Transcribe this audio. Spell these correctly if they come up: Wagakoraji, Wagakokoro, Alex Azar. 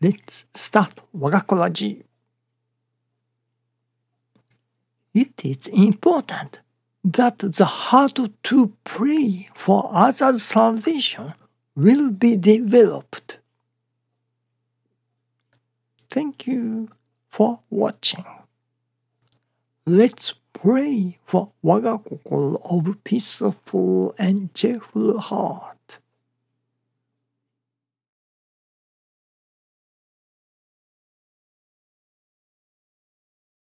Let's start Wagakoraji. It is important that the heart to pray for others' salvation will be developed. Thank you for watching. Let's pray for Wagakokoro of peaceful and cheerful heart.